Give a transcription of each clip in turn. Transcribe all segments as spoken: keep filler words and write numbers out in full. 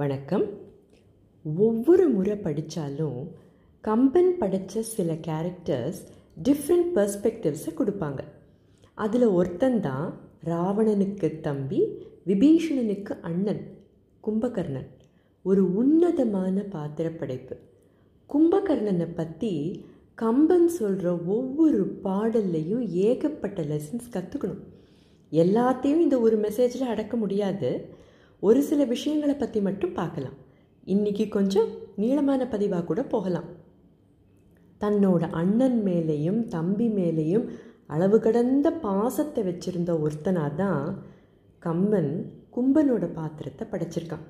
வணக்கம். ஒவ்வொரு முறை படித்தாலும் கம்பன் படித்த சில கேரக்டர்ஸ் டிஃப்ரெண்ட் பெர்ஸ்பெக்டிவ்ஸை கொடுப்பாங்க. அதில் ஒருத்தந்தான் ராவணனுக்கு தம்பி, விபீஷணனுக்கு அண்ணன் கும்பகர்ணன். ஒரு உன்னதமான பாத்திர படைப்பு. கும்பகர்ணனை பற்றி கம்பன் சொல்கிற ஒவ்வொரு பாடல்லையும் ஏகப்பட்ட லெசன்ஸ் கற்றுக்கணும். எல்லாத்தையும் இந்த ஒரு மெசேஜில் அடக்க முடியாது. ஒரு சில விஷயங்களை பற்றி மட்டும் பார்க்கலாம். இன்றைக்கி கொஞ்சம் நீளமான பதிவாக கூட போகலாம். தன்னோட அண்ணன் மேலேயும் தம்பி மேலேயும் அளவு கடந்த பாசத்தை வச்சுருந்த ஒருத்தனாக தான் கம்பன் கும்பனோட பாத்திரத்தை படைச்சிருக்கான்.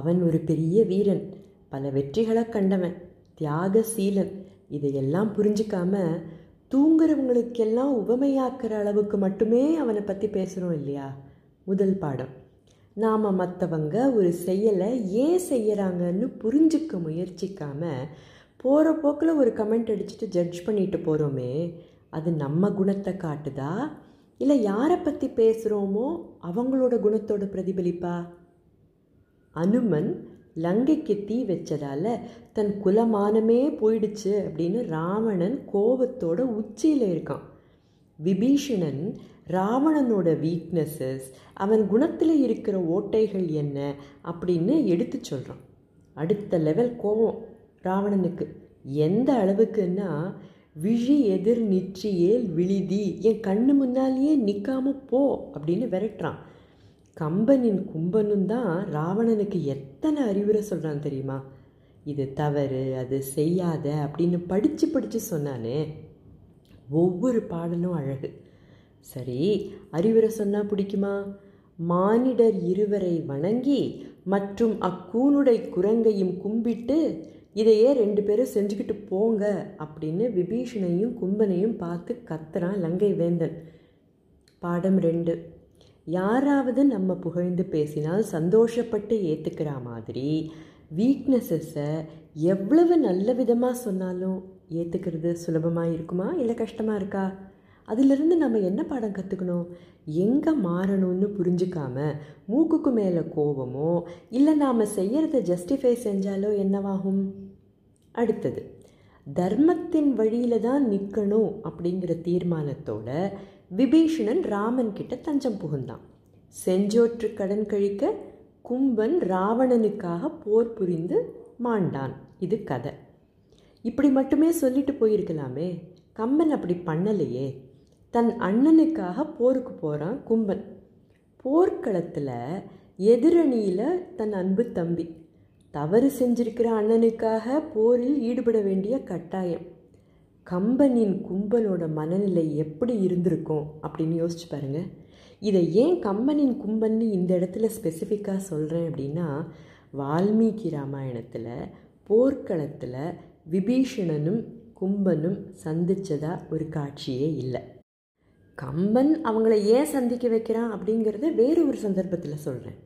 அவன் ஒரு பெரிய வீரன், பல வெற்றிகளை கண்டவன், தியாக சீலன். இதையெல்லாம் புரிஞ்சிக்காம தூங்குறவங்களுக்கெல்லாம் உவமையாக்குற அளவுக்கு மட்டுமே அவனை பற்றி பேசுகிறோம் இல்லையா? முதல் பாடம், நாம் மற்றவங்க ஒரு செயலை ஏன் செய்கிறாங்கன்னு புரிஞ்சிக்க முயற்சிக்காமல் போகிற போக்கில் ஒரு கமெண்ட் அடிச்சுட்டு ஜட்ஜ் பண்ணிட்டு போகிறோமே, அது நம்ம குணத்தை காட்டுதா இல்லை யாரை பற்றி பேசுகிறோமோ அவங்களோட குணத்தோட பிரதிபலிப்பா? அனுமன் லங்கைக்கு தீ வச்சதால் தன் குலமானமே போயிடுச்சு அப்படின்னு ராவணன் கோபத்தோட உச்சியில் இருக்கான். விபீஷணன் ராவணனோட வீக்னஸஸ், அவன் குணத்தில் இருக்கிற ஓட்டைகள் என்ன அப்படின்னு எடுத்து சொல்கிறான். அடுத்த லெவல் கோபம் ராவணனுக்கு. எந்த அளவுக்குன்னா, விழி எதிர் நிற்றியேல் விழிதி, என் கண்ணு முன்னாலேயே நிற்காம போ அப்படின்னு விரட்டுறான். கம்பனின் கும்பனும் தான் ராவணனுக்கு எத்தனை அறிவுரை சொல்கிறான் தெரியுமா? இது தவறு, அது செய்யாத அப்படின்னு படித்து படித்து சொன்னானே. ஒவ்வொரு பாடலும் அழகு. சரி, அறிவுரை சொன்னால் பிடிக்குமா? மானிடர் இருவரை வணங்கி மற்றும் அக்கூனுடை குரங்கையும் கும்பிட்டு இதையே ரெண்டு பேரும் செஞ்சுக்கிட்டு போங்க அப்படின்னு விபீஷணையும் கும்பனையும் பார்த்து கத்துறான் லங்கை வேந்தன். பாடம் ரெண்டு, யாராவது நம்ம புகழ்ந்து பேசினால் சந்தோஷப்பட்டு ஏற்றுக்கிற மாதிரி வீக்னஸஸை எவ்வளவு நல்ல விதமாக சொன்னாலும் ஏற்றுக்கிறது சுலபமாக இருக்குமா இல்லை கஷ்டமாக இருக்கா? அதிலிருந்து நம்ம என்ன பாடம் கற்றுக்கணும்? எங்கே மாறணும்னு புரிஞ்சுக்காமல் மூக்குக்கு மேலே கோபமோ இல்லை நாம் செய்கிறத ஜஸ்டிஃபை செஞ்சாலோ என்னவாகும்? அடுத்தது, தர்மத்தின் வழியில் தான் நிற்கணும் அப்படிங்கிற தீர்மானத்தோட விபீஷணன் ராமன் கிட்ட தஞ்சம் புகுந்தான். செஞ்சோற்று கடன் கழிக்க கும்பன் ராவணனுக்காக போர் புரிந்து மாண்டான். இது கதை. இப்படி மட்டுமே சொல்லிட்டு போயிருக்கலாமே, கம்பன் அப்படி பண்ணலையே. தன் அண்ணனுக்காக போருக்கு போகிறான் கும்பன். போர்க்களத்தில் எதிரணியில் தன் அன்பு தம்பி, தவறு செஞ்சிருக்கிற அண்ணனுக்காக போரில் ஈடுபட வேண்டிய கட்டாயம். கம்பனின் கும்பனோட மனநிலை எப்படி இருந்திருக்கும் அப்படின்னு யோசிச்சு பாருங்கள். இதை ஏன் கம்பனின் கும்பன்னு இந்த இடத்துல ஸ்பெசிஃபிக்காக சொல்கிறேன் அப்படின்னா, வால்மீகி ராமாயணத்தில் போர்க்களத்தில் விபீஷணனும் கும்பனும் சந்தித்ததா ஒரு காட்சியே இல்லை. கம்பன் அவங்கள ஏன் சந்திக்க வைக்கிறான் அப்படிங்கிறத வேறு ஒரு சந்தர்ப்பத்தில் சொல்கிறேன்.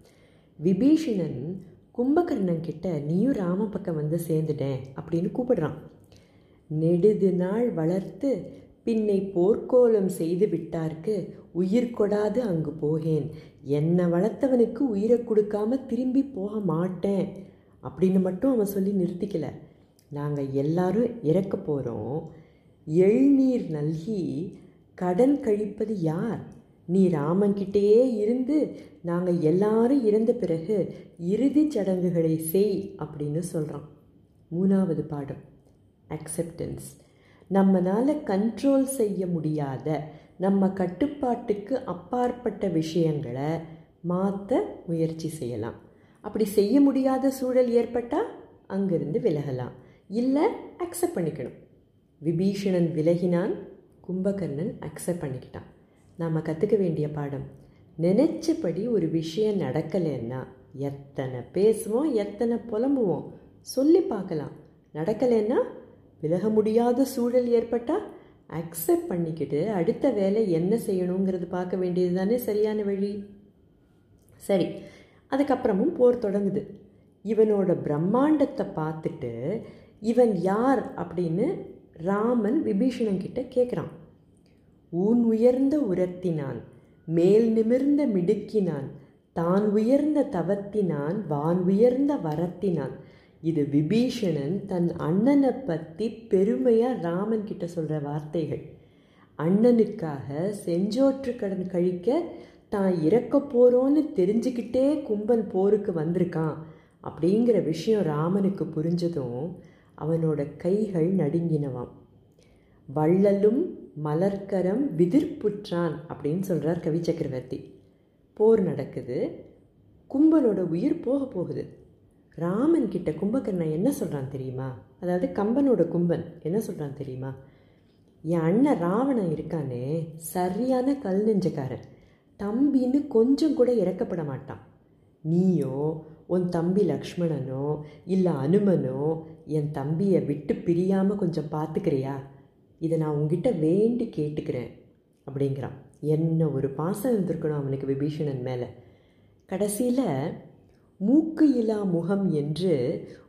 விபீஷணன் கும்பகர்ணன் கிட்ட நீயும் ராம பக்கம் வந்து சேர்ந்துட்டேன் அப்படின்னு கூப்பிடுறான். நெடுது நாள் வளர்த்து பின்னை போர்க்கோலம் செய்து விட்டார்க்கு உயிர் கொடாது அங்கு போகேன், என்னை வளர்த்தவனுக்கு உயிரை கொடுக்காம திரும்பி போக மாட்டேன் அப்படின்னு மட்டும் அவன் சொல்லி நிறுத்திக்கல. நாங்கள் எல்லாரும் இறக்க போகிறோம், எழுநீர் நல்கி கடன் கழிப்பது யார்? நீ ராமன்கிட்டேயே இருந்து நாங்கள் எல்லாரும் இறந்த பிறகு இறுதிச் சடங்குகளை செய் அப்படின்னு சொல்கிறான். மூணாவது பாடம், அக்செப்டன்ஸ். நம்மளால் கண்ட்ரோல் செய்ய முடியாத, நம்ம கட்டுப்பாட்டுக்கு அப்பாற்பட்ட விஷயங்களை மாற்ற முயற்சி செய்யலாம். அப்படி செய்ய முடியாத சூழல் ஏற்பட்டால் அங்கிருந்து விலகலாம், இல்லை அக்செப்ட் பண்ணிக்கணும். விபீஷணன் விலகினான், கும்பகர்ணன் அக்செப்ட் பண்ணிக்கிட்டான். நாம் கற்றுக்க வேண்டிய பாடம், நினச்சபடி ஒரு விஷயம் நடக்கலைன்னா எத்தனை பேசுவோம் எத்தனை புலம்புவோம், சொல்லி பார்க்கலாம். நடக்கலைன்னா விலக முடியாத சூழல் ஏற்பட்டால் அக்செப்ட் பண்ணிக்கிட்டு அடுத்த வேலை என்ன செய்யணுங்கிறது பார்க்க வேண்டியது தானே சரியான வழி. சரி, அதுக்கப்புறமும் போர் தொடங்குது. இவனோட பிரம்மாண்டத்தை பார்த்துட்டு இவன் யார் அப்படின்னு ராமன் விபீஷணன்கிட்ட கேட்குறான். ஊன் உயர்ந்த உரத்தினான், மேல் நிமிர்ந்த மிடுக்கினான், தான் உயர்ந்த தவத்தினான், வான் உயர்ந்த வரத்தினான். இது விபீஷணன் தன் அண்ணனை பற்றி பெருமையாக ராமன் கிட்ட சொல்கிற வார்த்தைகள். அண்ணனுக்காக செஞ்சோற்று கடன் கழிக்க தான் இறக்க போகிறோன்னு தெரிஞ்சுக்கிட்டே கும்பன் போருக்கு வந்திருக்கான் அப்படிங்கிற விஷயம் ராமனுக்கு புரிஞ்சதும் அவனோட கைகள் நடுங்கினவான். வள்ளலும் மலர்கரம் விதிர்புற்றான் அப்படின்னு சொல்கிறார் கவி சக்கரவர்த்தி. போர் நடக்குது, கும்பனோட உயிர் போக போகுது. ராமன் கிட்ட கும்பகர்ணன் என்ன சொல்கிறான் தெரியுமா? அதாவது கம்பனோட கும்பன் என்ன சொல்கிறான் தெரியுமா? என் அண்ணன் ராவணன் இருக்கானே, சரியான கல் நெஞ்சக்காரன், தம்பின்னு கொஞ்சம் கூட இறக்கப்பட மாட்டான். நீயோ உன் தம்பி லக்ஷ்மணனோ இல்லை அனுமனோ என் தம்பியை விட்டு பிரியாமல் கொஞ்சம் பார்த்துக்கிறியா? இதை நான் உங்ககிட்ட வேண்டி கேட்டுக்கிறேன் அப்படிங்கிறான். என்ன ஒரு பாசம் இருந்திருக்கணும் அவனுக்கு விபீஷணன் மேலே. கடைசியில் மூக்கு இலா முகம் என்று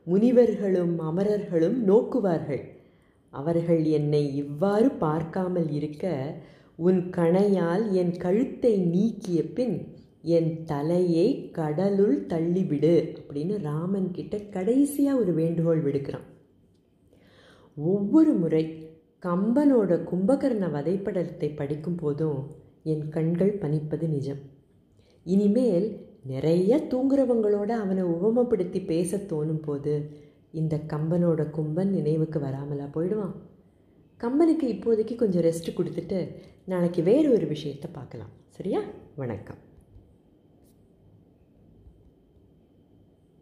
முனிவர்களும் அமரர்களும் நோக்குவார்கள், அவர்கள் என்னை இவ்வாறு பார்க்காமல் இருக்க உன் கணையால் என் கழுத்தை நீக்கிய பின் என் தலையை கடலுள் தள்ளிவிடு அப்படின்னு ராமன் கிட்ட கடைசியாக ஒரு வேண்டுகோள் விடுக்கிறான். ஒவ்வொரு முறை கம்பனோட கும்பகர்ண வதைப்படத்தை படிக்கும் போதும் என் கண்கள் பனிப்பது நிஜம். இனிமேல் நிறைய தூங்குறவங்களோட அவனை உவமப்படுத்தி பேச தோணும் போது இந்த கம்பனோட கும்பன் நினைவுக்கு வராமலா போயிடுவான். கம்பனுக்கு இப்போதைக்கு கொஞ்சம் ரெஸ்ட் கொடுத்துட்டு நாளைக்கு வேறு ஒரு விஷயத்தை பார்க்கலாம். சரியா? வணக்கம்.